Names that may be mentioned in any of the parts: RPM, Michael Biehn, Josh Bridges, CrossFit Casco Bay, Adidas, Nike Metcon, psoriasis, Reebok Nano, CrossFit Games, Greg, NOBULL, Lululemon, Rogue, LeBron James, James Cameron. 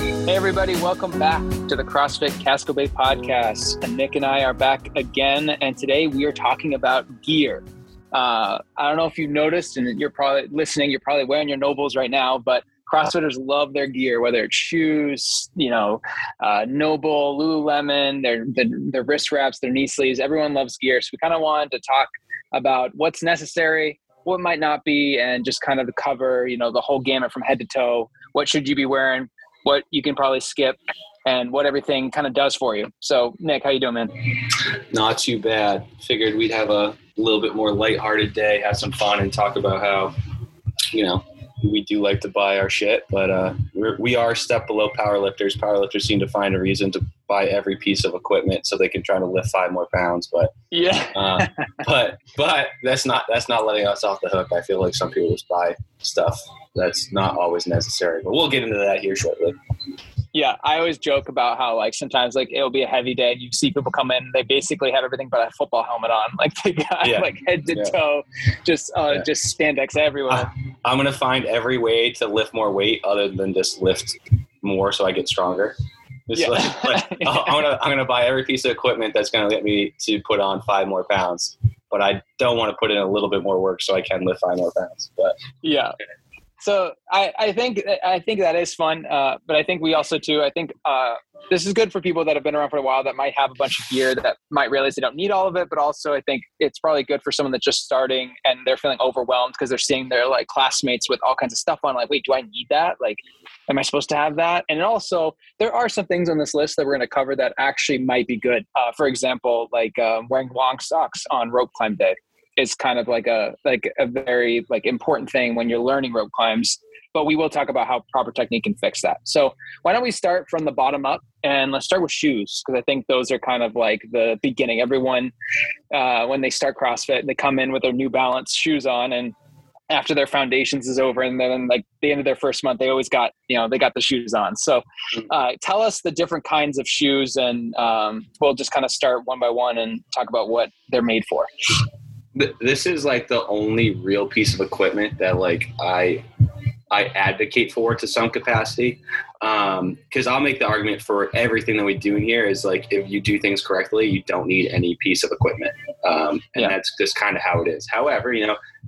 Hey everybody, welcome back to the CrossFit Casco Bay podcast. And Nick and I are back again, and today we are talking about gear. I don't know if you noticed, and you're probably listening, you're probably wearing your Nobulls right now, but CrossFitters love their gear, whether it's shoes, Nobull, Lululemon, their wrist wraps, their knee sleeves. Everyone loves gear. So we kind of wanted to talk about what's necessary, what might not be, and just kind of cover, the whole gamut from head to toe. What should you be wearing? What you can probably skip, and what everything kind of does for you. So, Nick, how you doing, man? Not too bad. Figured we'd have a little bit more lighthearted day, have some fun, and talk about how, we do like to buy our shit, but we are a step below powerlifters. Powerlifters seem to find a reason to buy every piece of equipment so they can try to lift 5 more pounds. But yeah, but that's not letting us off the hook. I feel like some people just buy stuff that's not always necessary. But we'll get into that here shortly. Yeah, I always joke about how sometimes it'll be a heavy day and you see people come in, they basically have everything but a football helmet on. They got head to toe, just spandex everywhere. I'm gonna find every way to lift more weight other than just lift more so I get stronger. I'm gonna buy every piece of equipment that's gonna get me to put on 5 more pounds, but I don't want to put in a little bit more work so I can lift 5 more pounds. But yeah. So I think that is fun, but I think we also too, this is good for people that have been around for a while that might have a bunch of gear that might realize they don't need all of it, but also I think it's probably good for someone that's just starting and they're feeling overwhelmed because they're seeing their classmates with all kinds of stuff on, wait, do I need that? Am I supposed to have that? And also there are some things on this list that we're going to cover that actually might be good. For example, wearing long socks on rope climb day. It's kind of a very important thing when you're learning rope climbs, but we will talk about how proper technique can fix that. So why don't we start from the bottom up, and let's start with shoes, because I think those are kind of the beginning. Everyone, when they start CrossFit, they come in with their New Balance shoes on, and after their foundations is over and then the end of their first month, they always got, they got the shoes on. So tell us the different kinds of shoes, and we'll just kind of start one by one and talk about what they're made for. This is the only real piece of equipment that I advocate for to some capacity, because I'll make the argument for everything that we do in here is if you do things correctly, you don't need any piece of equipment, and that's just kind of how it is. However,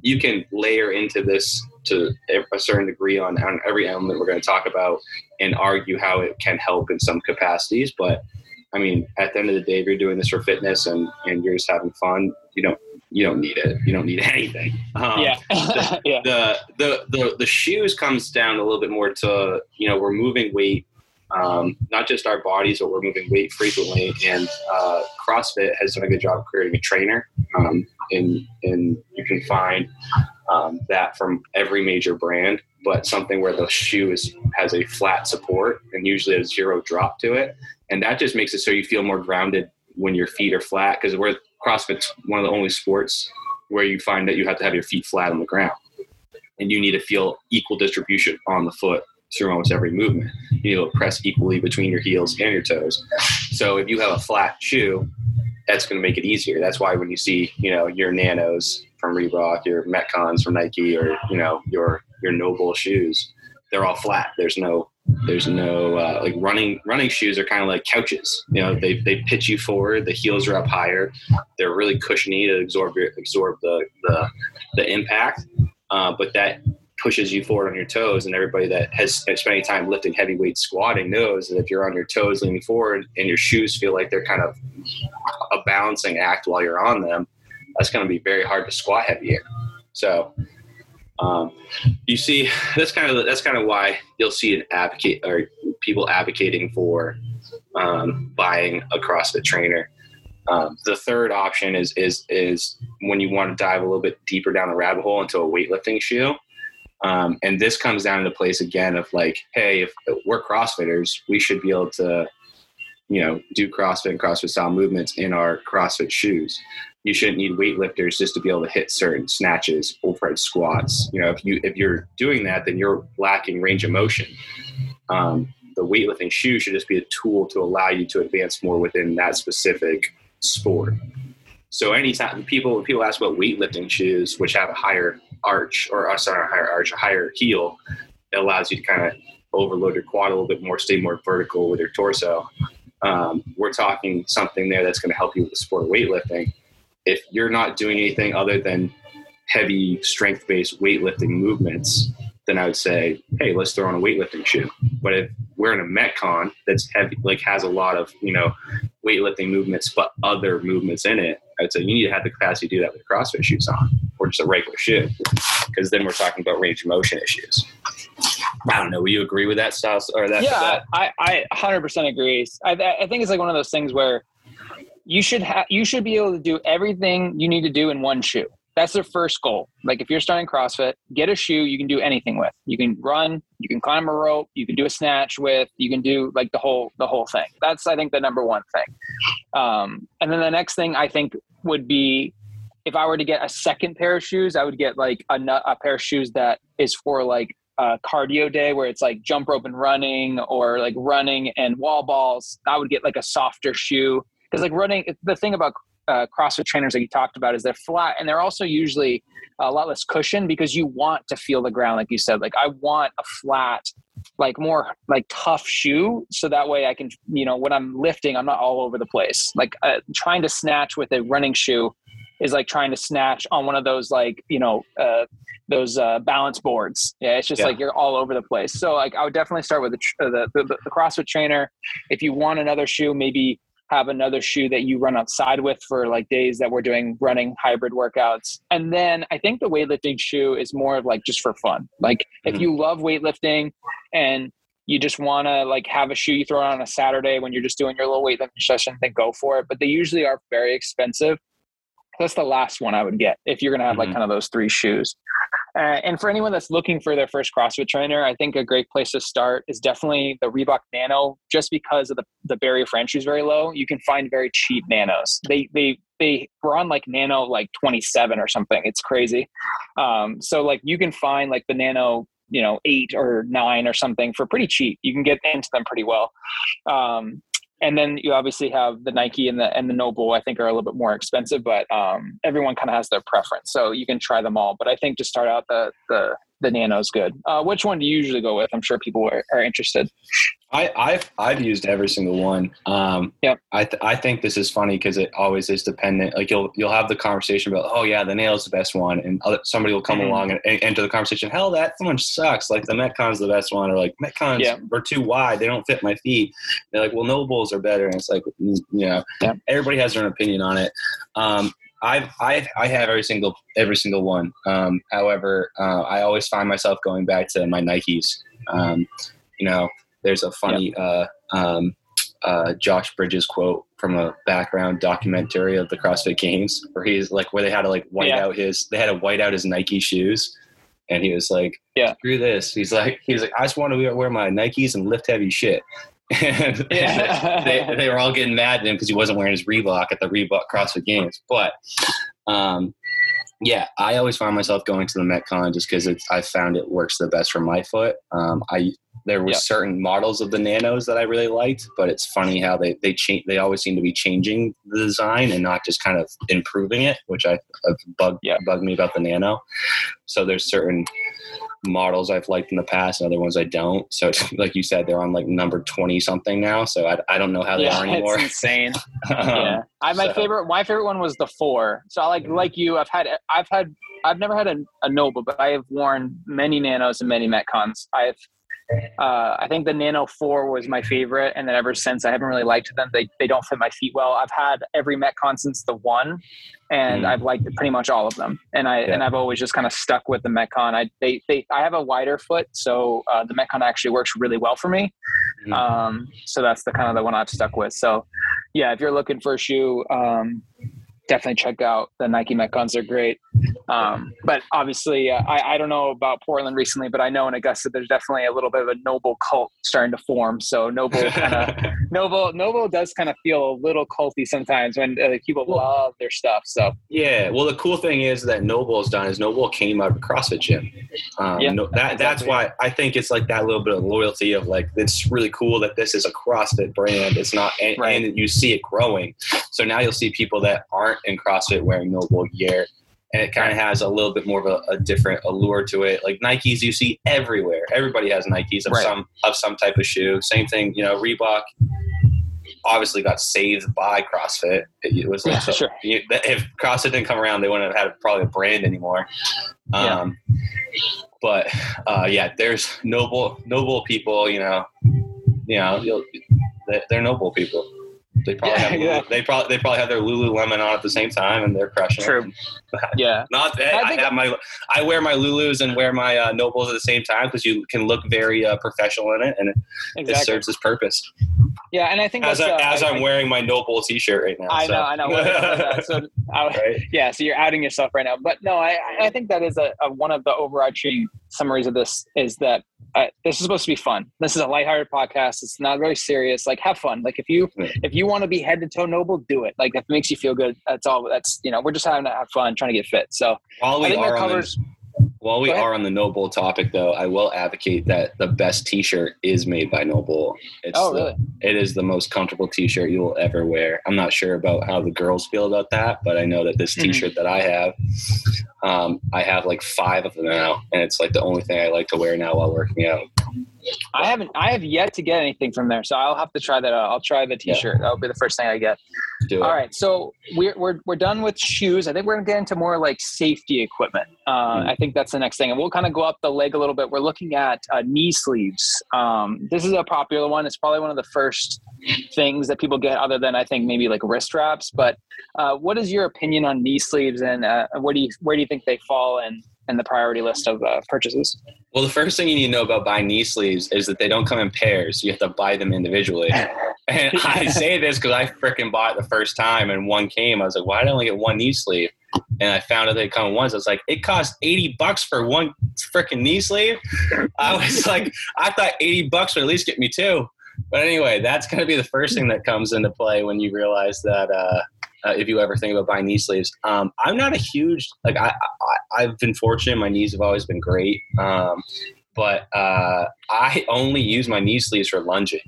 you can layer into this to a certain degree on every element we're going to talk about and argue how it can help in some capacities. But I mean, at the end of the day, if you're doing this for fitness and you're just having fun, you don't need it. You don't need anything. The shoes comes down a little bit more to, we're moving weight, not just our bodies, but we're moving weight frequently. And CrossFit has done a good job of creating a trainer. And you can find that from every major brand, but something where the shoe has a flat support and usually a 0 drop to it. And that just makes it so you feel more grounded when your feet are flat, because CrossFit's one of the only sports where you find that you have to have your feet flat on the ground, and you need to feel equal distribution on the foot through almost every movement. You need to press equally between your heels and your toes. So if you have a flat shoe, that's going to make it easier. That's why when you see, your Nanos from Reebok, your Metcons from Nike, or, your Nobull shoes, they're all flat. There's no running shoes are kind of like couches. They pitch you forward. The heels are up higher. They're really cushiony to absorb the impact. But that pushes you forward on your toes. And everybody that has spent any time lifting heavy weights, squatting, knows that if you're on your toes leaning forward and your shoes feel like they're kind of a balancing act while you're on them, that's going to be very hard to squat heavy in. So. You see, that's kind of why you'll see an advocate or people advocating for buying a CrossFit trainer. The third option is when you want to dive a little bit deeper down the rabbit hole into a weightlifting shoe. And this comes down to the place again of hey, if we're CrossFitters, we should be able to, do CrossFit and CrossFit style movements in our CrossFit shoes. You shouldn't need weightlifters just to be able to hit certain snatches, overhead squats. If you're doing that, then you're lacking range of motion. The weightlifting shoe should just be a tool to allow you to advance more within that specific sport. So anytime people ask about weightlifting shoes, which have a higher arch, a higher heel, it allows you to kind of overload your quad a little bit more, stay more vertical with your torso. We're talking something there that's going to help you with the sport of weightlifting. If you're not doing anything other than heavy strength-based weightlifting movements, then I would say, hey, let's throw on a weightlifting shoe. But if we're in a Metcon that's heavy, like has a lot of, you know, weightlifting movements, but other movements in it, I'd say you need to have the capacity to do that with CrossFit shoes on or just a regular shoe, because then we're talking about range of motion issues. I don't know. Will you agree with that style or that? Yeah, I 100% agree. I think it's like one of those things where you should be able to do everything you need to do in one shoe. That's their first goal. Like if you're starting CrossFit, get a shoe you can do anything with. You can run, you can climb a rope, you can do a snatch with, you can do like the whole thing. That's, I think, the number one thing. And then the next thing I think would be, if I were to get a second pair of shoes, I would get like a pair of shoes that is for like a cardio day where it's like jump rope and running, or like running and wall balls. I would get like a softer shoe, because like running, the thing about CrossFit trainers that you talked about is they're flat, and they're also usually a lot less cushioned, because you want to feel the ground. Like you said, like I want a flat, like more like tough shoe, so that way I can, you know, when I'm lifting, I'm not all over the place. Like trying to snatch with a running shoe is like trying to snatch on one of those, like, you know, those balance boards. Yeah. It's just like, you're all over the place. So like, I would definitely start with the CrossFit trainer. If you want another shoe, maybe have another shoe that you run outside with for like days that we're doing running hybrid workouts. And then I think the weightlifting shoe is more of like just for fun. Like if you love weightlifting and you just want to like have a shoe you throw on a Saturday when you're just doing your little weightlifting session, then go for it. But they usually are very expensive. That's the last one I would get if you're going to have like kind of those three shoes. And for anyone that's looking for their first CrossFit trainer, I think a great place to start is definitely the Reebok Nano, just because of the barrier for entry is very low. You can find very cheap Nanos. They were on like Nano like 27 or something. It's crazy. So like you can find like the Nano, you know, 8 or 9 or something for pretty cheap. You can get into them pretty well. And then you obviously have the Nike and the NOBULL, I think, are a little bit more expensive, but everyone kind of has their preference. So you can try them all. But I think to start out, the Nano's good. Which one do you usually go with? I'm sure people are interested. I've used every single one. Yep. I think this is funny because it always is dependent. Like you'll have the conversation about, oh yeah, the Nano's the best one. And somebody will come along and enter the conversation. Hell, that one sucks. Like the Metcon's the best one. Or like Metcons are too wide. They don't fit my feet. They're like, well, NOBULLs are better. And it's like, you know, everybody has their own opinion on it. I have every single one. However, I always find myself going back to my Nikes. You know, there's a funny Josh Bridges quote from a background documentary of the CrossFit Games, where he's like, where they had to like white out his Nike shoes, and he was like, screw this. He's like, I just want to wear my Nikes and lift heavy shit. They were all getting mad at him because he wasn't wearing his Reebok at the Reebok CrossFit Games. But I always find myself going to the Metcon just because I found it works the best for my foot. There were certain models of the Nanos that I really liked, but it's funny how they always seem to be changing the design and not just kind of improving it, which bugged me about the Nano. So there's certain models I've liked in the past and other ones I don't. So it's, like you said, they're on like number 20 something now. So I don't know how they are anymore. It's insane. My favorite one was the 4. So I've never had a NOBULL, but I have worn many Nanos and many Metcons. I think the Nano 4 was my favorite, and then ever since I haven't really liked them. They don't fit my feet well. I've had every Metcon since the 1, and I've liked pretty much all of them. And I've always just kind of stuck with the Metcon. I have a wider foot, so the Metcon actually works really well for me. So that's the kind of the one I've stuck with. So yeah, if you're looking for a shoe, definitely check out the Nike Metcons. They're great. But obviously I don't know about Portland recently, but I know in Augusta, there's definitely a little bit of a NOBULL cult starting to form. So NOBULL does kind of feel a little culty sometimes when people love their stuff. So, yeah. Well, the cool thing is that NOBULL's done is NOBULL came out of a CrossFit gym. That's why I think it's like that little bit of loyalty of like, it's really cool that this is a CrossFit brand. It's not, and you see it growing. So now you'll see people that aren't in CrossFit wearing NOBULL gear and it kind of has a little bit more of a different allure to it. Like Nikes, you see everywhere. Everybody has Nikes of some type of shoe. Same thing, you know. Reebok obviously got saved by CrossFit. It was like, so if CrossFit didn't come around, they wouldn't have had probably a brand anymore. But yeah, there's noble people. They're noble people. They probably they probably have their Lululemon on at the same time, and they're crushing. I wear my Lulus and wear my Nobles at the same time because you can look very professional in it, and it serves its purpose. Yeah, and I think I'm wearing my Noble T-shirt right now. I know. So you're outing yourself right now, but no, I think that is a one of the overarching summaries of this is that. This is supposed to be fun. This is a lighthearted podcast. It's not really serious. Like, have fun. Like, if you want to be head to toe noble, do it. Like, if it makes you feel good, that's all. That's we're just having to have fun, trying to get fit. So while we are on the Noble topic, though, I will advocate that the best T-shirt is made by Noble. Really? It is the most comfortable T-shirt you will ever wear. I'm not sure about how the girls feel about that, but I know that this T-shirt that I have, I have like 5 of them now, and it's like the only thing I like to wear now while working out. I have yet to get anything from there, so I'll have to try that out. I'll try the T-shirt. That'll be the first thing I get. All right, so we're done with shoes. I think we're gonna get into more like safety equipment. I think that's the next thing, and we'll kind of go up the leg a little bit. We're looking at knee sleeves. This is a popular one. It's probably one of the first things that people get, other than I think maybe like wrist wraps. But what is your opinion on knee sleeves, and where do you think they fall in the priority list of purchases? Well, the first thing you need to know about buying knee sleeves is that they don't come in pairs. You have to buy them individually. And I say this because I freaking bought it the first time, and one came. I was like, why did I only get one knee sleeve? And I found out they come once. I was like, it cost $80 for one freaking knee sleeve. I was like, I thought $80 would at least get me 2. But anyway, that's going to be the first thing that comes into play when you realize that if you ever think about buying knee sleeves. I'm not a huge – like I've been fortunate. My knees have always been great. But I only use my knee sleeves for lunging.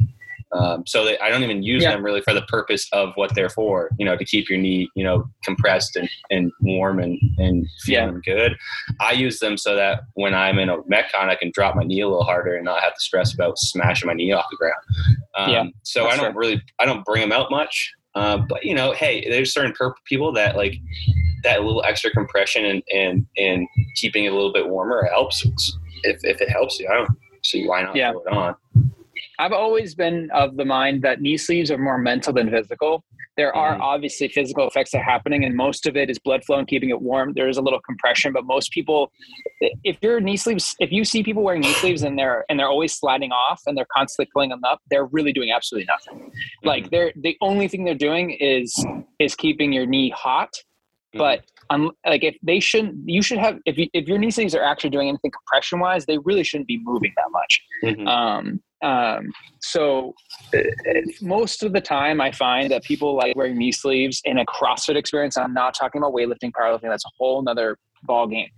So I don't even use them really for the purpose of what they're for, to keep your knee, compressed and warm and feeling good. I use them so that when I'm in a Metcon, I can drop my knee a little harder and not have to stress about smashing my knee off the ground. So I don't really bring them out much. But hey, there's certain people that like that little extra compression and keeping it a little bit warmer helps. If it helps you, I don't see why not throw it on. I've always been of the mind that knee sleeves are more mental than physical. There are obviously physical effects that are happening, and most of it is blood flow and keeping it warm. There is a little compression, but most people, if you see people wearing knee sleeves and they're always sliding off and they're constantly pulling them up, they're really doing absolutely nothing. Like the only thing they're doing is keeping your knee hot. But if your knee sleeves are actually doing anything compression wise, they really shouldn't be moving that much. So most of the time I find that people like wearing knee sleeves in a CrossFit experience. I'm not talking about weightlifting, powerlifting. That's a whole nother ball game.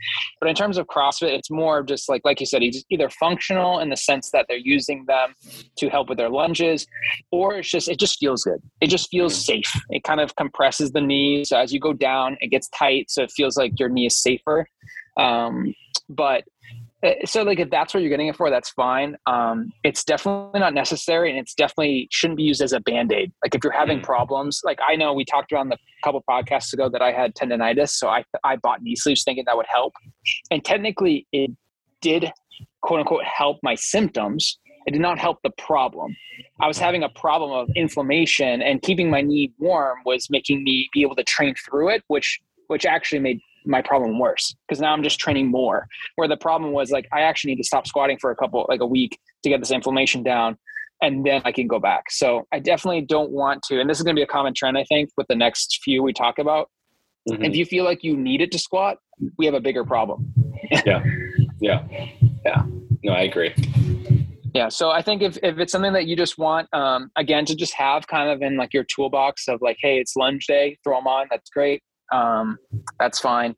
But in terms of CrossFit, it's more just like you said, it's either functional in the sense that they're using them to help with their lunges, or it just feels good. It just feels safe. It kind of compresses the knee. So as you go down, it gets tight. So it feels like your knee is safer. So if that's what you're getting it for, that's fine. It's definitely not necessary, and it's definitely shouldn't be used as a Band-Aid. Like if you're having problems, like I know we talked about on the couple podcasts ago that I had tendonitis. So I bought knee sleeves thinking that would help. And technically it did quote unquote help my symptoms. It did not help the problem. I was having a problem of inflammation, and keeping my knee warm was making me be able to train through it, which actually made my problem worse, because now I'm just training more, where the problem was like, I actually need to stop squatting for a week to get this inflammation down, and then I can go back. So I definitely don't want to, and this is going to be a common trend, I think, with the next few we talk about. If you feel like you need it to squat, we have a bigger problem. Yeah. No, I agree. Yeah. So I think if it's something that you just want, again, to just have kind of in like your toolbox of like, hey, it's lunge day, throw them on. That's great. That's fine.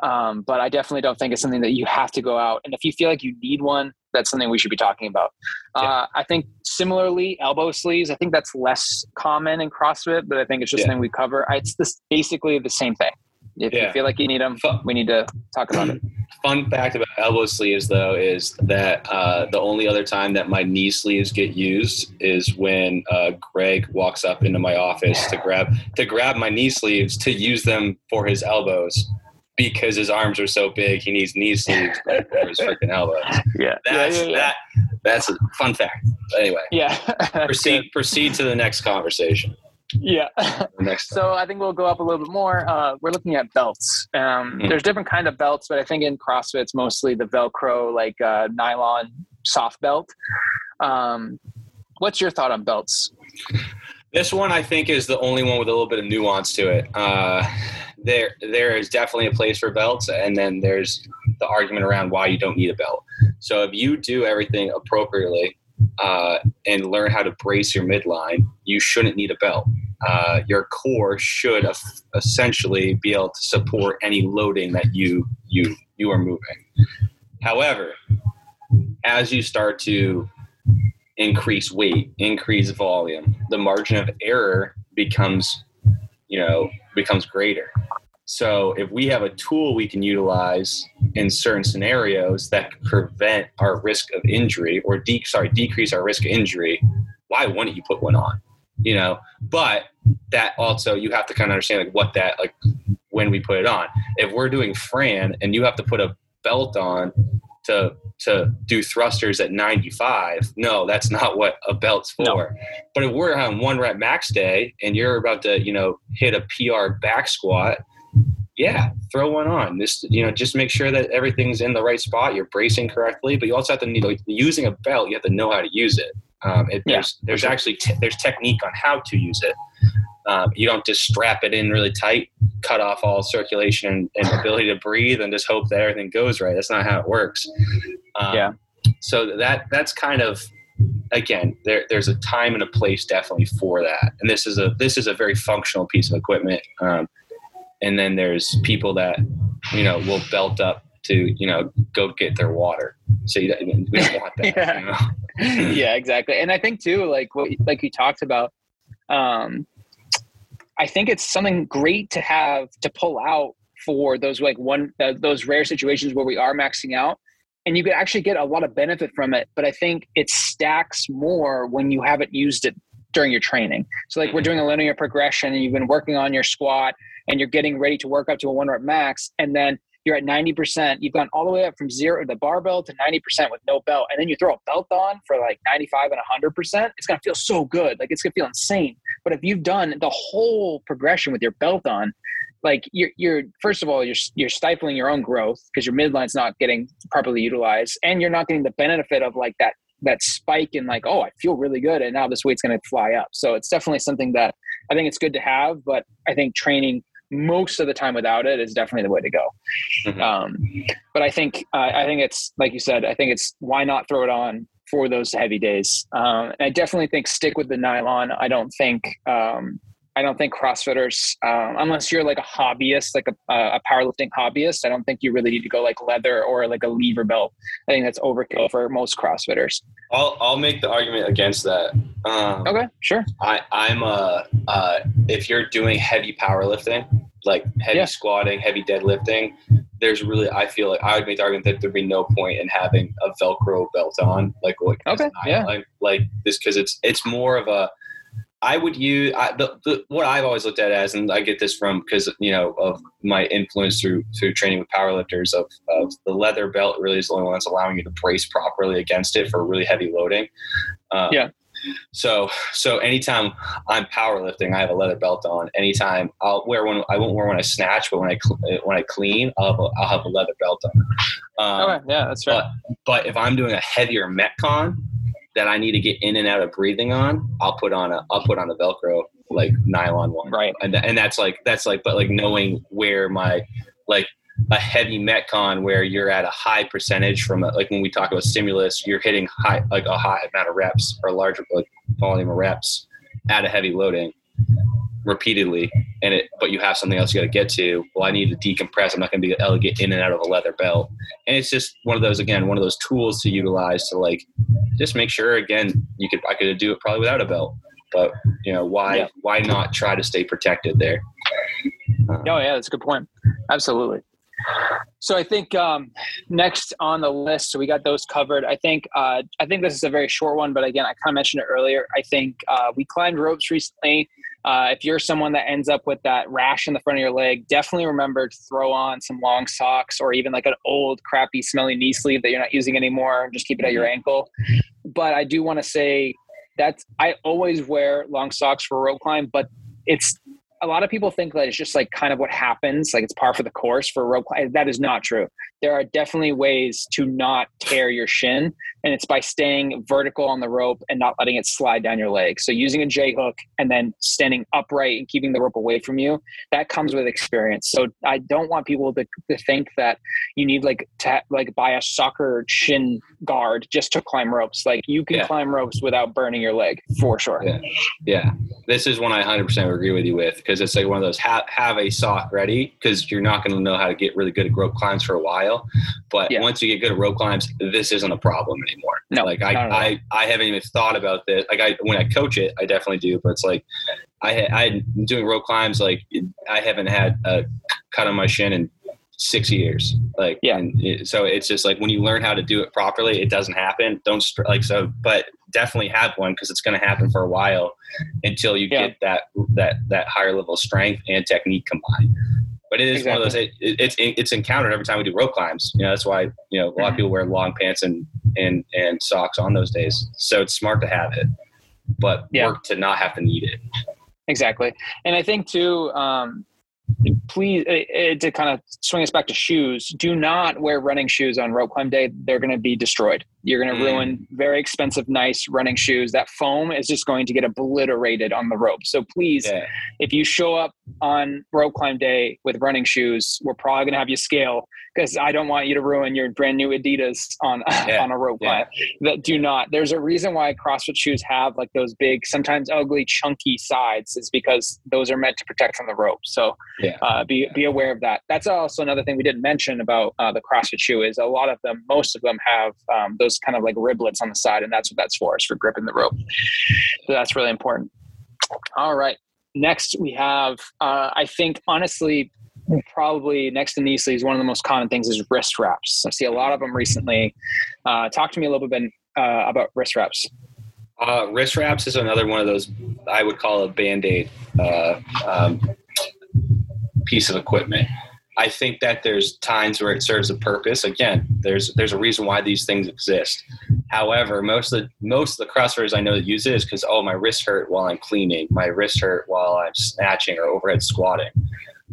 But I definitely don't think it's something that you have to go out. And if you feel like you need one, that's something we should be talking about. I think similarly, elbow sleeves, I think that's less common in CrossFit, but I think it's just something we cover. It's basically the same thing. If you feel like you need them, we need to talk about it. Fun fact about elbow sleeves, though, is that the only other time that my knee sleeves get used is when Greg walks up into my office to grab my knee sleeves to use them for his elbows, because his arms are so big, he needs knee sleeves for his freaking elbows. That's a fun fact. Anyway, proceed to the next conversation. Yeah. So I think we'll go up a little bit more. We're looking at belts. There's different kind of belts, but I think in CrossFit, it's mostly the Velcro, like nylon soft belt. What's your thought on belts? This one, I think, is the only one with a little bit of nuance to it. There is definitely a place for belts, and then there's the argument around why you don't need a belt. So if you do everything appropriately, and learn how to brace your midline, you shouldn't need a belt. Your core should essentially be able to support any loading that you are moving. However, as you start to increase weight, increase volume, the margin of error becomes greater. So if we have a tool we can utilize in certain scenarios that prevent our risk of injury or decrease our risk of injury, why wouldn't you put one on? But that also, you have to kind of understand when we put it on. If we're doing Fran and you have to put a belt on to do thrusters at 95, no, that's not what a belt's for. No. But if we're on 1 rep max day and you're about to, hit a PR back squat, yeah, throw one on. This, just make sure that everything's in the right spot. You're bracing correctly, but you also have to need, using a belt, you have to know how to use it. There's technique on how to use it. You don't just strap it in really tight, cut off all circulation and ability to breathe, and just hope that everything goes right. That's not how it works. So that's kind of, again, there's a time and a place definitely for that. And this is a very functional piece of equipment. And then there's people that, will belt up to, go get their water. So we don't want that. Yeah, exactly. And I think too, like you talked about, I think it's something great to have to pull out for those those rare situations where we are maxing out, and you could actually get a lot of benefit from it. But I think it stacks more when you haven't used it during your training. So we're doing a linear progression and you've been working on your squat and you're getting ready to work up to a 1 rep max. And then you're at 90%. You've gone all the way up from zero to the barbell to 90% with no belt. And then you throw a belt on for 95 and 100%. It's going to feel so good. It's going to feel insane. But if you've done the whole progression with your belt on, you're first of all, you're stifling your own growth because your midline's not getting properly utilized, and you're not getting the benefit of that spike in oh, I feel really good, and now this weight's going to fly up. So it's definitely something that I think it's good to have, but I think training most of the time without it is definitely the way to go. But I think it's, like you said, I think it's why not throw it on for those heavy days. And I definitely think stick with the nylon. I don't think CrossFitters, unless you're a hobbyist, a powerlifting hobbyist, I don't think you really need to go leather or a lever belt. I think that's overkill for most CrossFitters. I'll make the argument against that. Okay, sure. I'm if you're doing heavy powerlifting, squatting, heavy deadlifting, I feel I would make the argument that there'd be no point in having a Velcro belt on, this, because it's more of a. I would use what I've always looked at as, and I get this from because of my influence through training with powerlifters, of the leather belt really is the only one that's allowing you to brace properly against it for really heavy loading. So anytime I'm powerlifting, I have a leather belt on. Anytime I'll wear one, I won't wear one I snatch, but when I clean, I'll have a leather belt on. That's right. But if I'm doing a heavier Metcon that I need to get in and out of breathing on, I'll put on a Velcro nylon one. Right. And that's knowing where my, a heavy Metcon where you're at a high percentage from when we talk about stimulus, you're hitting high, a high amount of reps or larger volume of reps at a heavy loading repeatedly. But you have something else you got to get to. Well, I need to decompress. I'm not going to be able to get in and out of a leather belt. And it's just one of those tools to utilize to just make sure, again, I could do it probably without a belt, but why not try to stay protected there? Oh yeah, that's a good point. Absolutely. So I think next on the list, so we got those covered. I think this is a very short one, but again, I kind of mentioned it earlier. I think we climbed ropes recently. If you're someone that ends up with that rash in the front of your leg, definitely remember to throw on some long socks or even like an old crappy smelly knee sleeve that you're not using anymore. Just keep it at your ankle. But I do want to say that I always wear long socks for rope climb, but it's a lot of people think that it's just like kind of what happens. Like it's par for the course for rope climb. That is not true. There are definitely ways to not tear your shin, and it's by staying vertical on the rope and not letting it slide down your leg. So using a J hook and then standing upright and keeping the rope away from you, that comes with experience. So I don't want people to think that you need to buy a soccer shin guard just to climb ropes. Like you can climb ropes without burning your leg for sure. Yeah. This is one I 100% agree with you with. Because it's like one of those have a sock ready, because you're not going to know how to get really good at rope climbs for a while. But once you get good at rope climbs, this isn't a problem anymore. No, like I haven't even thought about this. Like when I coach it, I definitely do. But it's like I'm doing rope climbs. Like I haven't had a cut on my shin in 6 years. Like so it's just like when you learn how to do it properly, it doesn't happen. But definitely have one, because it's going to happen for a while until you get that higher level of strength and technique combined. But it is one of those. It's encountered every time we do rope climbs. You know, that's why a lot of people wear long pants and socks on those days. So it's smart to have it, but work to not have to need it. Exactly, and I think too. Please, to kind of swing us back to shoes, do not wear running shoes on rope climb day. They're going to be destroyed. You're going to ruin very expensive, nice running shoes. That foam is just going to get obliterated on the rope. So please, if you show up on rope climb day with running shoes, we're probably going to have you scale, because I don't want you to ruin your brand new Adidas on a rope climb. That do not. There's a reason why CrossFit shoes have like those big, sometimes ugly, chunky sides, is because those are meant to protect from the rope. So be aware of that. That's also another thing we didn't mention about the CrossFit shoe is most of them have those kind of like riblets on the side, and that's what that's for, is for gripping the rope. So that's really important. All right. Next we have, I think honestly, probably next to knee sleeves, one of the most common things is wrist wraps. I see a lot of them recently. Talk to me a little bit about wrist wraps. Wrist wraps is another one of those, I would call a Band-Aid piece of equipment. I think that there's times where it serves a purpose. Again, there's a reason why these things exist. However, most of the CrossFitters I know that use it is because, my wrist hurt while I'm cleaning, my wrist hurt while I'm snatching or overhead squatting.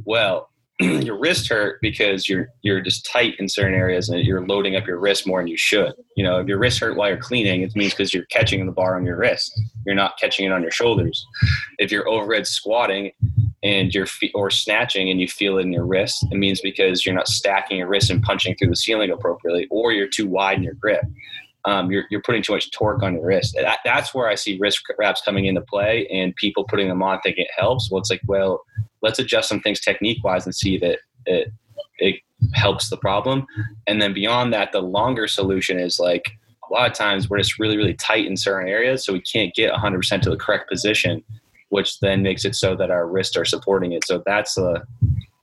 Well, your wrist hurt because you're just tight in certain areas and you're loading up your wrist more than you should. If your wrist hurt while you're cleaning, it means because you're catching the bar on your wrist. You're not catching it on your shoulders. If you're overhead squatting and or snatching and you feel it in your wrist, it means because you're not stacking your wrist and punching through the ceiling appropriately, or you're too wide in your grip. You're putting too much torque on your wrist. That's where I see wrist wraps coming into play, and people putting them on thinking it helps. Well, it's like, let's adjust some things technique-wise and see that it helps the problem. And then beyond that, the longer solution is like a lot of times we're just really, really tight in certain areas, so we can't get 100% to the correct position, which then makes it so that our wrists are supporting it. So that's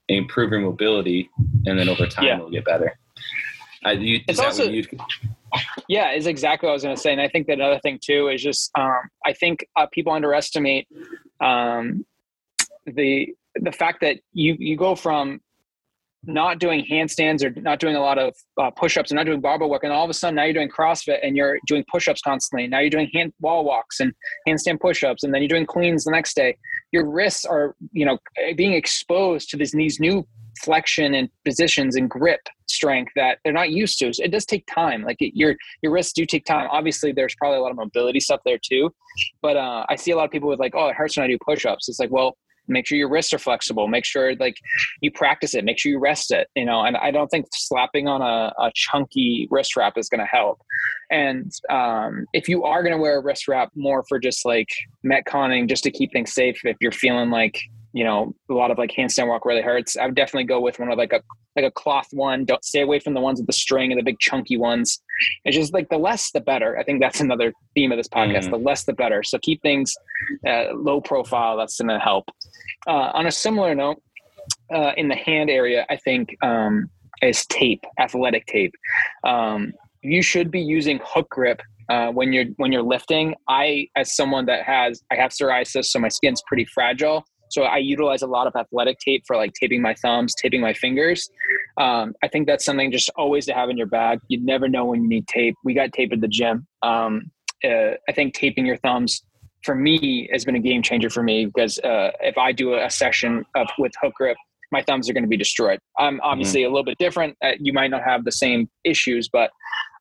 improving mobility, and then over time it'll get better. Yeah, is exactly what I was going to say. And I think that another thing too is just I think people underestimate the fact that you go from not doing handstands or not doing a lot of push-ups and not doing barbell work, and all of a sudden now you're doing CrossFit and you're doing push-ups constantly. Now you're doing wall walks and handstand push-ups, and then you're doing cleans the next day. Your wrists are being exposed to these new flexion and positions and grip strength that they're not used to. So it does take time. Like your wrists do take time. Obviously there's probably a lot of mobility stuff there too, but I see a lot of people with like, it hurts when I do push-ups. It's like, make sure your wrists are flexible. Make sure like you practice it. Make sure you rest it, and I don't think slapping on a chunky wrist wrap is going to help. And if you are going to wear a wrist wrap, more for just like Metconing, just to keep things safe. If you're feeling like, a lot of like handstand walk really hurts, I would definitely go with one of like a cloth one. Don't stay away from the ones with the string and the big chunky ones. It's just like the less, the better. I think that's another theme of this podcast, the less, the better. So keep things low profile. That's going to help. On a similar note, in the hand area, I think, is tape, athletic tape. You should be using hook grip when you're lifting. As someone that has psoriasis, so my skin's pretty fragile. So I utilize a lot of athletic tape for like taping my thumbs, taping my fingers. I think that's something just always to have in your bag. You never know when you need tape. We got tape at the gym. I think taping your thumbs for me has been a game changer for me, because if I do a session with hook grip, my thumbs are going to be destroyed. I'm obviously a little bit different. You might not have the same issues, but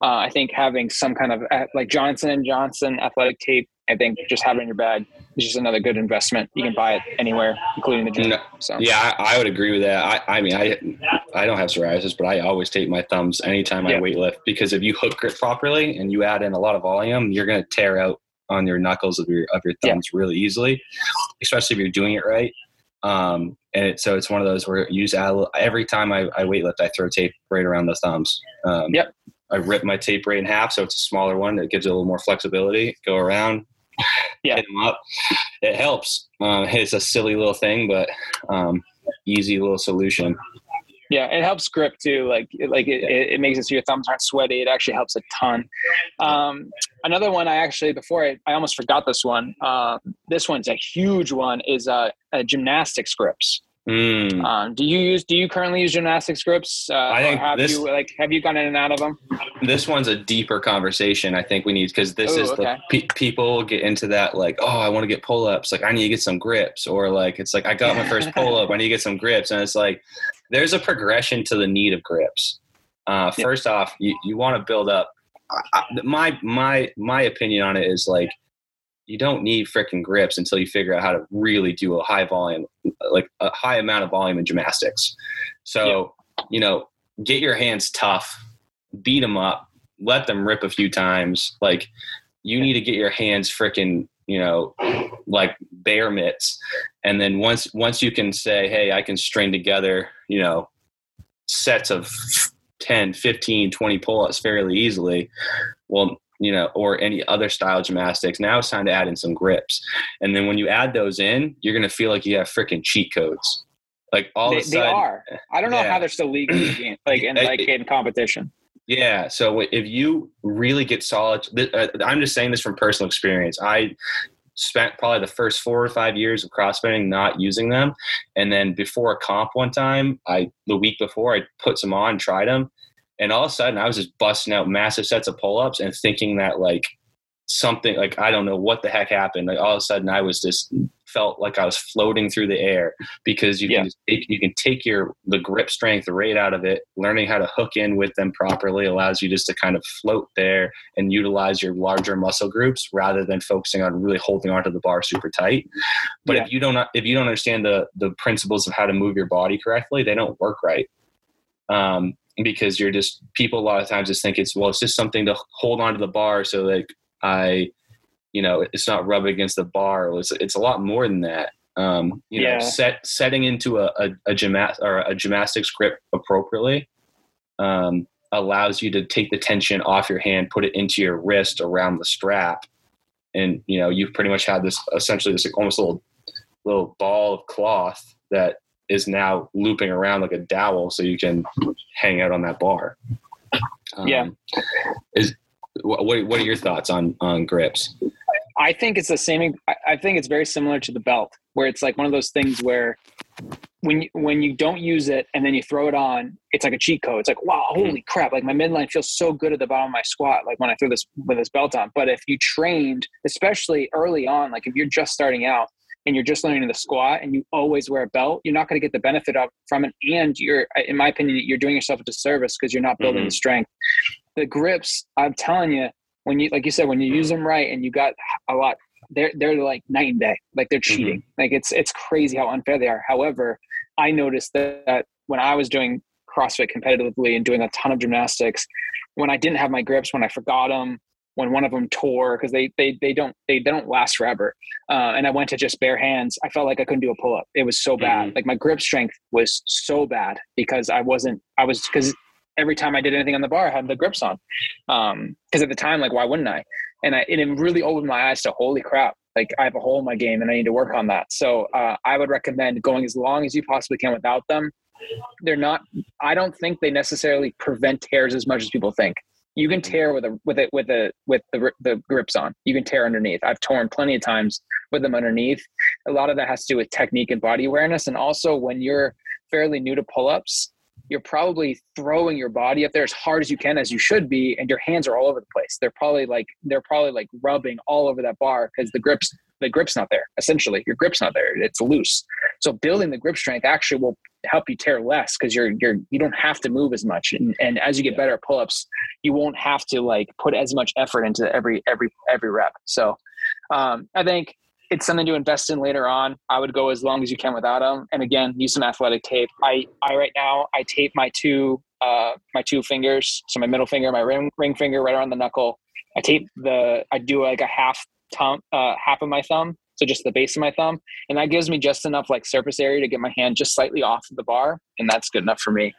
I think having some kind of like Johnson & Johnson athletic tape, I think just having it in your bag is just another good investment. You can buy it anywhere, including the gym. No, so. Yeah, I would agree with that. I mean, I don't have psoriasis, but I always tape my thumbs anytime I weight lift, because if you hook grip properly and you add in a lot of volume, you're going to tear out on your knuckles of your thumbs really easily, especially if you're doing it right. So it's one of those where you just add every time I weight lift, I throw tape right around the thumbs. I rip my tape right in half, so it's a smaller one that gives it a little more flexibility. Go around. Hit them up. It helps. It's a silly little thing, but easy little solution. Yeah, it helps grip too. It makes it so your thumbs aren't sweaty. It actually helps a ton. Another one I almost forgot this one. This one's a huge one. Is gymnastics grips. Do you currently use gymnastics grips? Have you gone in and out of them? This one's a deeper conversation I think we need, because people get into that, like, oh, I want to get pull-ups. Like, I need to get some grips, or like, it's like, I got my first pull-up. I need to get some grips. And it's like, there's a progression to the need of grips. First off, you want to build up. My opinion on it is like, you don't need fricking grips until you figure out how to really do a high volume, like a high amount of volume in gymnastics. So, get your hands tough, beat them up, let them rip a few times. Like, you need to get your hands fricking, like bear mitts. And then once you can say, hey, I can string together, sets of 10, 15, 20 pull-ups fairly easily. Well, or any other style of gymnastics. Now it's time to add in some grips. And then when you add those in, you're going to feel like you have freaking cheat codes. Like all of a sudden, they are. I don't know how they're still legal in competition. Yeah. So if you really get solid, I'm just saying this from personal experience. I spent probably the first 4 or 5 years of CrossFitting not using them. And then before a comp one time, the week before, I put some on, tried them. And all of a sudden I was just busting out massive sets of pull-ups and thinking that like something, like, I don't know what the heck happened. Like all of a sudden I was just felt like I was floating through the air, because you can take the grip strength right out of it. Learning how to hook in with them properly allows you just to kind of float there and utilize your larger muscle groups rather than focusing on really holding onto the bar super tight. But if you don't understand the principles of how to move your body correctly, they don't work right. Because you're just, people a lot of times just think it's just something to hold onto the bar. So like it's not rubbing against the bar. It's a lot more than that. Setting into a gymnastics grip appropriately allows you to take the tension off your hand, put it into your wrist around the strap. And, you've pretty much had this like almost little ball of cloth that is now looping around like a dowel, so you can hang out on that bar. What are your thoughts on grips? I think it's the same. I think it's very similar to the belt, where it's like one of those things where when you don't use it and then you throw it on, it's like a cheat code. It's like, wow, holy crap. Like my midline feels so good at the bottom of my squat, like when I threw this with this belt on. But if you trained, especially early on, like if you're just starting out, and you're just learning the squat and you always wear a belt, you're not going to get the benefit from it. And you're, in my opinion, you're doing yourself a disservice because you're not building the strength. The grips, I'm telling you, when you, like you said, when you use them right and you got a lot, they're like night and day, like they're cheating. Like it's crazy how unfair they are. However, I noticed that when I was doing CrossFit competitively and doing a ton of gymnastics, when I didn't have my grips, when I forgot them, when one of them tore, because they don't last forever. And I went to just bare hands. I felt like I couldn't do a pull-up. It was so bad. Like my grip strength was so bad because because every time I did anything on the bar, I had the grips on. Cause at the time, like, why wouldn't I? And it really opened my eyes to, holy crap, Like, I have a hole in my game and I need to work on that. So I would recommend going as long as you possibly can without them. They're not, I don't think they necessarily prevent tears as much as people think. You can tear with the grips on. You can tear underneath. I've torn plenty of times with them underneath. A lot of that has to do with technique and body awareness. And also when you're fairly new to pull-ups, you're probably throwing your body up there as hard as you can, as you should be. And your hands are all over the place. They're probably like rubbing all over that bar because the grip's not there. Essentially your grip's not there. It's loose. So building the grip strength actually will help you tear less because you don't have to move as much. And as you get better at pull-ups, you won't have to like put as much effort into every rep. So I think it's something to invest in later on. I would go as long as you can without them. And again, use some athletic tape. I right now, I tape my two fingers. So my middle finger, my ring finger, right around the knuckle. I do like a half of my thumb. So just the base of my thumb. And that gives me just enough like surface area to get my hand just slightly off of the bar. And that's good enough for me.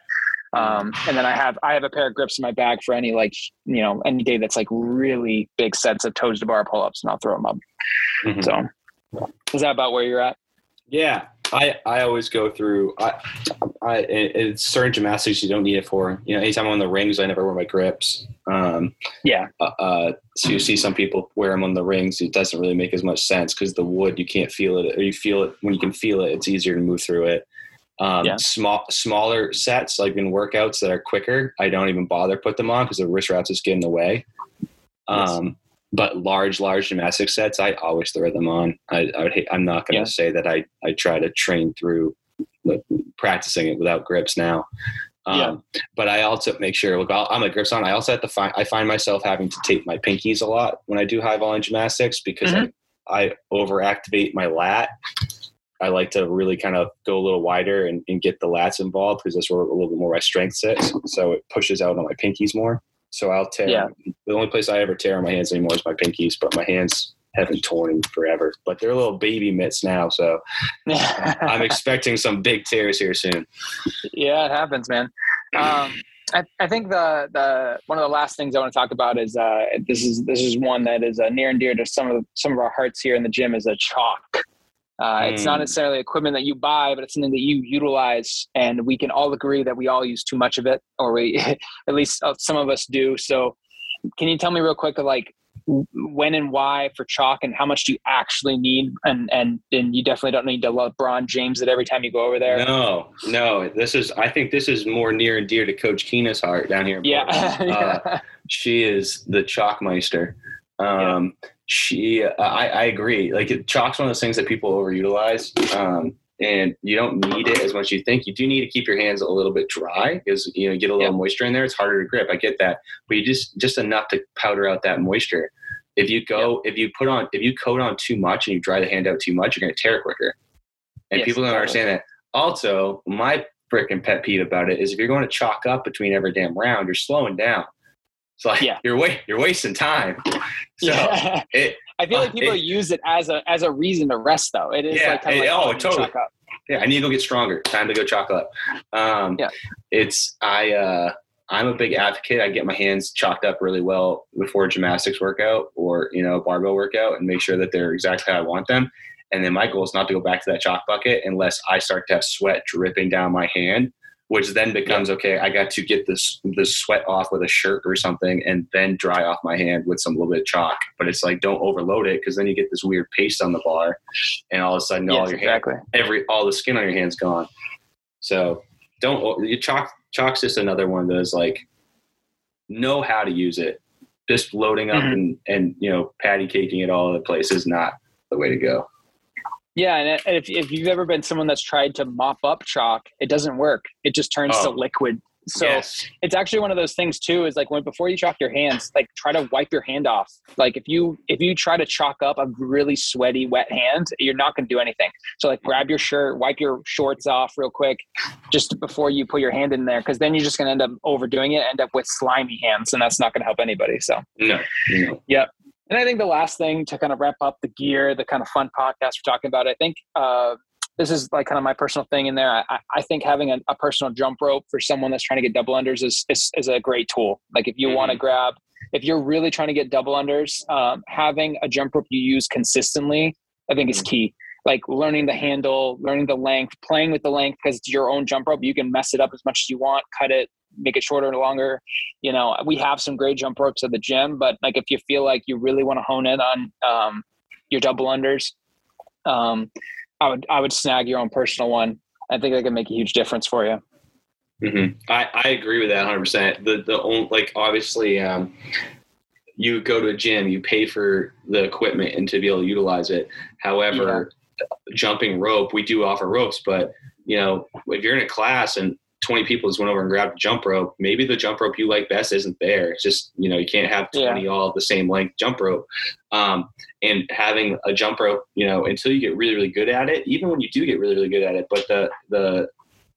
And then I have a pair of grips in my bag for any, like, you know, any day that's like really big sets of toes to bar pull-ups, and I'll throw them up. Mm-hmm. So is that about where you're at? Yeah. I always go through, it's certain gymnastics you don't need it for, you know, anytime I'm on the rings, I never wear my grips. So you see some people wear them on the rings. It doesn't really make as much sense because the wood, you can't feel it, or you feel it when you can feel it, it's easier to move through it. Smaller sets, like in workouts that are quicker, I don't even bother put them on because the wrist wraps just get in the way. Yes. But large gymnastic sets, I always throw them on. I'm not going to say that I try to train through like, practicing it without grips now. But I also make sure, look, I'm a grips on. I also have to find myself having to tape my pinkies a lot when I do high volume gymnastics because I overactivate my lat. I like to really kind of go a little wider and get the lats involved because that's where a little bit more my strength sits. So it pushes out on my pinkies more. So I'll tear. Yeah. The only place I ever tear on my hands anymore is my pinkies, but my hands haven't torn in forever. But they're little baby mitts now, so I'm expecting some big tears here soon. Yeah, it happens, man. I think the one of the last things I want to talk about is this is one that is near and dear to some of our hearts here in the gym is a chalk. It's not necessarily equipment that you buy, but it's something that you utilize, and we can all agree that we all use too much of it, or we, at least some of us do. So can you tell me real quick, like when and why for chalk and how much do you actually need? And you definitely don't need to LeBron James it every time you go over there. No, I think this is more near and dear to Coach Keena's heart down here. Yeah. She is the chalk meister. I agree. Like chalk's one of those things that people overutilize, and you don't need it as much as you think. You do need to keep your hands a little bit dry because, you know, get a little moisture in there. It's harder to grip. I get that, but you just enough to powder out that moisture. If you go, if you coat on too much and you dry the hand out too much, you're going to tear it quicker. And people don't understand that. Also, my freaking pet peeve about it is if you're going to chalk up between every damn round, you're slowing down. It's like you're wasting time. So I feel like people use it as a reason to rest, though. It is totally. Chalk up. Yeah, I need to go get stronger. Time to go chalk up. I'm a big advocate. I get my hands chalked up really well before a gymnastics workout or, you know, barbell workout, and make sure that they're exactly how I want them. And then my goal is not to go back to that chalk bucket unless I start to have sweat dripping down my hand, which then becomes, okay, I got to get the sweat off with a shirt or something and then dry off my hand with some little bit of chalk. But it's like, don't overload it because then you get this weird paste on the bar and all of a sudden all the skin on your hand's gone. So chalk's just another one that is like, know how to use it. Just loading up and you know, patty caking it all over the place is not the way to go. Yeah, and if you've ever been someone that's tried to mop up chalk, it doesn't work. It just turns to liquid. So it's actually one of those things too, is like before you chalk your hands, like try to wipe your hand off. Like if you try to chalk up a really sweaty, wet hand, you're not going to do anything. So like grab your shirt, wipe your shorts off real quick just before you put your hand in there. Cause then you're just going to end up overdoing it, end up with slimy hands, and that's not going to help anybody. So no. Yep. And I think the last thing to kind of wrap up the gear, the kind of fun podcast we're talking about, I think this is like kind of my personal thing in there. I think having a personal jump rope for someone that's trying to get double unders is a great tool. Like if you want to grab, if you're really trying to get double unders, having a jump rope you use consistently, I think is key. Like learning the handle, learning the length, playing with the length, because it's your own jump rope. You can mess it up as much as you want, cut it, make it shorter and longer. You know, we have some great jump ropes at the gym, but like if you feel like you really want to hone in on your double unders, I would snag your own personal one. I think that can make a huge difference for you. Mm-hmm. I agree with that 100%. The only, like, obviously you go to a gym, you pay for the equipment and to be able to utilize it. However, jumping rope, we do offer ropes, but you know, if you're in a class and 20 people just went over and grabbed a jump rope, maybe the jump rope you like best isn't there. It's just, you know, you can't have 20 all the same length jump rope. And having a jump rope, you know, until you get really, really good at it, even when you do get really, really good at it, but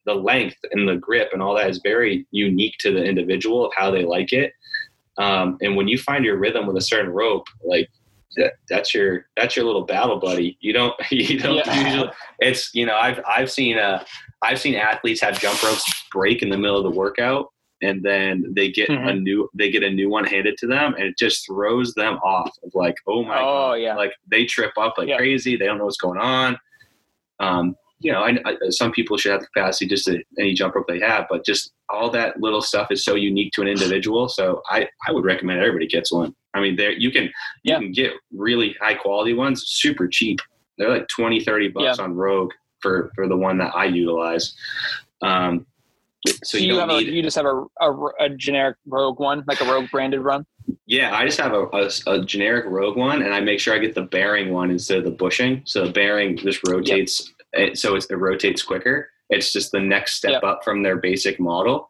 the length and the grip and all that is very unique to the individual of how they like it. And when you find your rhythm with a certain rope, like that's your little battle buddy. You don't usually, it's, you know, I've seen athletes have jump ropes break in the middle of the workout, and then they get a new one handed to them, and it just throws them off of like, oh my God. Yeah. Like they trip up like crazy. They don't know what's going on. You know, I some people should have the capacity just to any jump rope they have, but just all that little stuff is so unique to an individual. So I would recommend everybody gets one. I mean, there you can get really high quality ones, super cheap. They're like $20-$30 on Rogue for the one that I utilize. So you don't need, you just have a generic Rogue one, like a Rogue branded one. Yeah, I just have a generic Rogue one, and I make sure I get the bearing one instead of the bushing. So the bearing just rotates. Yep. So it rotates quicker. It's just the next step up from their basic model.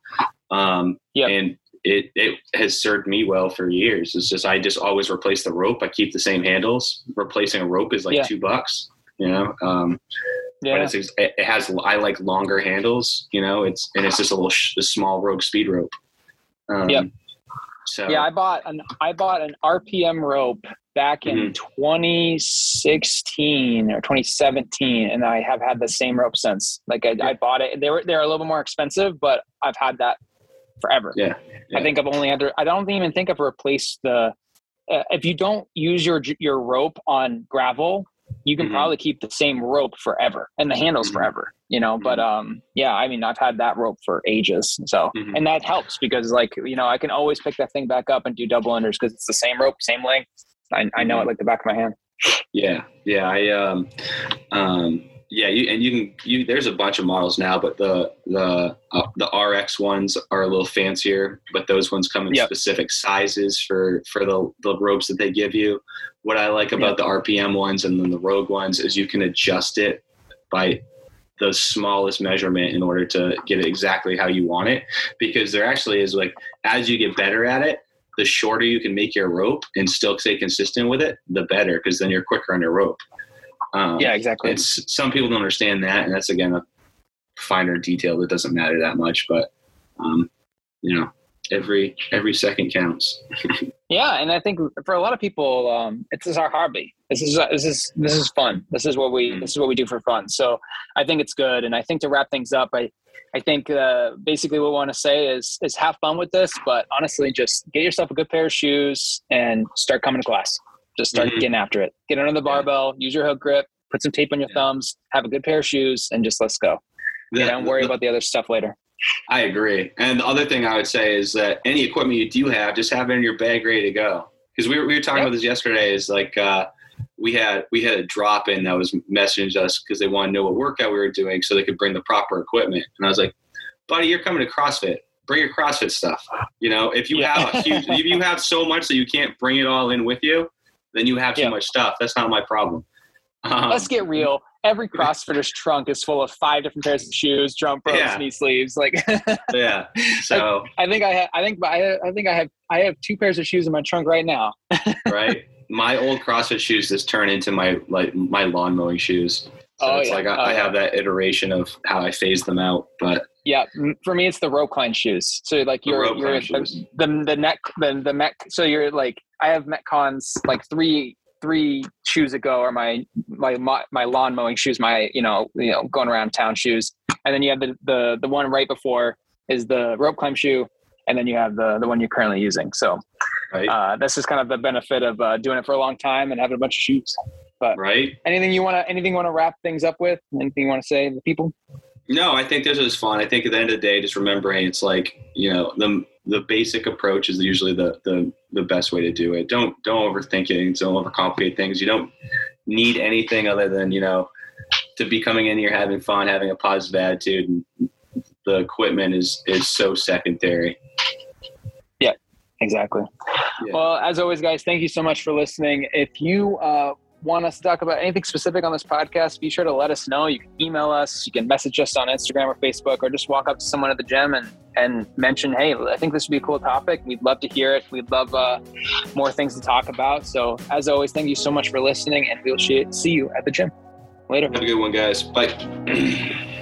And it has served me well for years. It's just, I just always replace the rope. I keep the same handles. Replacing a rope is like $2, you know? But I like longer handles, you know, and it's just a small Rogue speed rope. So yeah, I bought an RPM rope back in 2016 or 2017, and I have had the same rope since. Like I bought it. They're a little bit more expensive, but I've had that forever. I think I've only had to, I don't even think I've replaced the. If you don't use your rope on gravel, you can probably keep the same rope forever and the handles forever, you know, but, I mean, I've had that rope for ages. So, and that helps because like, you know, I can always pick that thing back up and do double unders because it's the same rope, same length. I know it like the back of my hand. Yeah. Yeah. There's a bunch of models now, but the RX ones are a little fancier, but those ones come in specific sizes for the ropes that they give you. What I like about the RPM ones and then the Rogue ones is you can adjust it by the smallest measurement in order to get it exactly how you want it, because there actually is, like, as you get better at it, the shorter you can make your rope and still stay consistent with it, the better, because then you're quicker on your rope. Exactly. It's, some people don't understand that, and that's, again, a finer detail that doesn't matter that much, but you know, every second counts. And I think for a lot of people, it's just our hobby. This is fun. This is what we do for fun. So I think it's good. And I think to wrap things up, I think basically what we want to say is have fun with this, but honestly, just get yourself a good pair of shoes and start coming to class. Just start getting after it. Get under the barbell, use your hook grip, put some tape on your thumbs, have a good pair of shoes, and just let's go. Don't worry about the other stuff later. I agree. And the other thing I would say is that any equipment you do have, just have it in your bag ready to go. Because we were talking about this yesterday. Is like we had a drop in that was messaging us because they wanted to know what workout we were doing so they could bring the proper equipment. And I was like, buddy, you're coming to CrossFit. Bring your CrossFit stuff. You know, if you have a huge, if you have so much that you can't bring it all in with you, then you have too much stuff. That's not my problem. Let's get real. Every CrossFitter's trunk is full of 5 different pairs of shoes, jump ropes, knee sleeves. Like, So I think I have 2 pairs of shoes in my trunk right now. Right. My old CrossFit shoes just turn into my lawn mowing shoes. So I have that iteration of how I phase them out, but for me, it's the rope climb shoes. So like your the Metcon. So you're like, I have Metcons like three shoes ago are my lawn mowing shoes, my, you know, going around town shoes. And then you have the one right before is the rope climb shoe. And then you have the one you're currently using. So Right. That's just kind of the benefit of doing it for a long time and having a bunch of shoes. But right. Anything you want to wrap things up with? Anything you want to say to the people? No, I think this is fun. I think at the end of the day, just remembering it's like, you know, the basic approach is usually the best way to do it. Don't overthink it. Don't overcomplicate things. You don't need anything other than, you know, to be coming in here, having fun, having a positive attitude. And the equipment is so secondary. Yeah, exactly. Yeah. Well, as always, guys, thank you so much for listening. If you, want us to talk about anything specific on this podcast, be sure to let us know. You can email us, you can message us on Instagram or Facebook, or just walk up to someone at the gym and mention, hey, I think this would be a cool topic. We'd love to hear it. We'd love more things to talk about. So as always, thank you so much for listening, and we'll see you at the gym later. Have a good one, guys. Bye.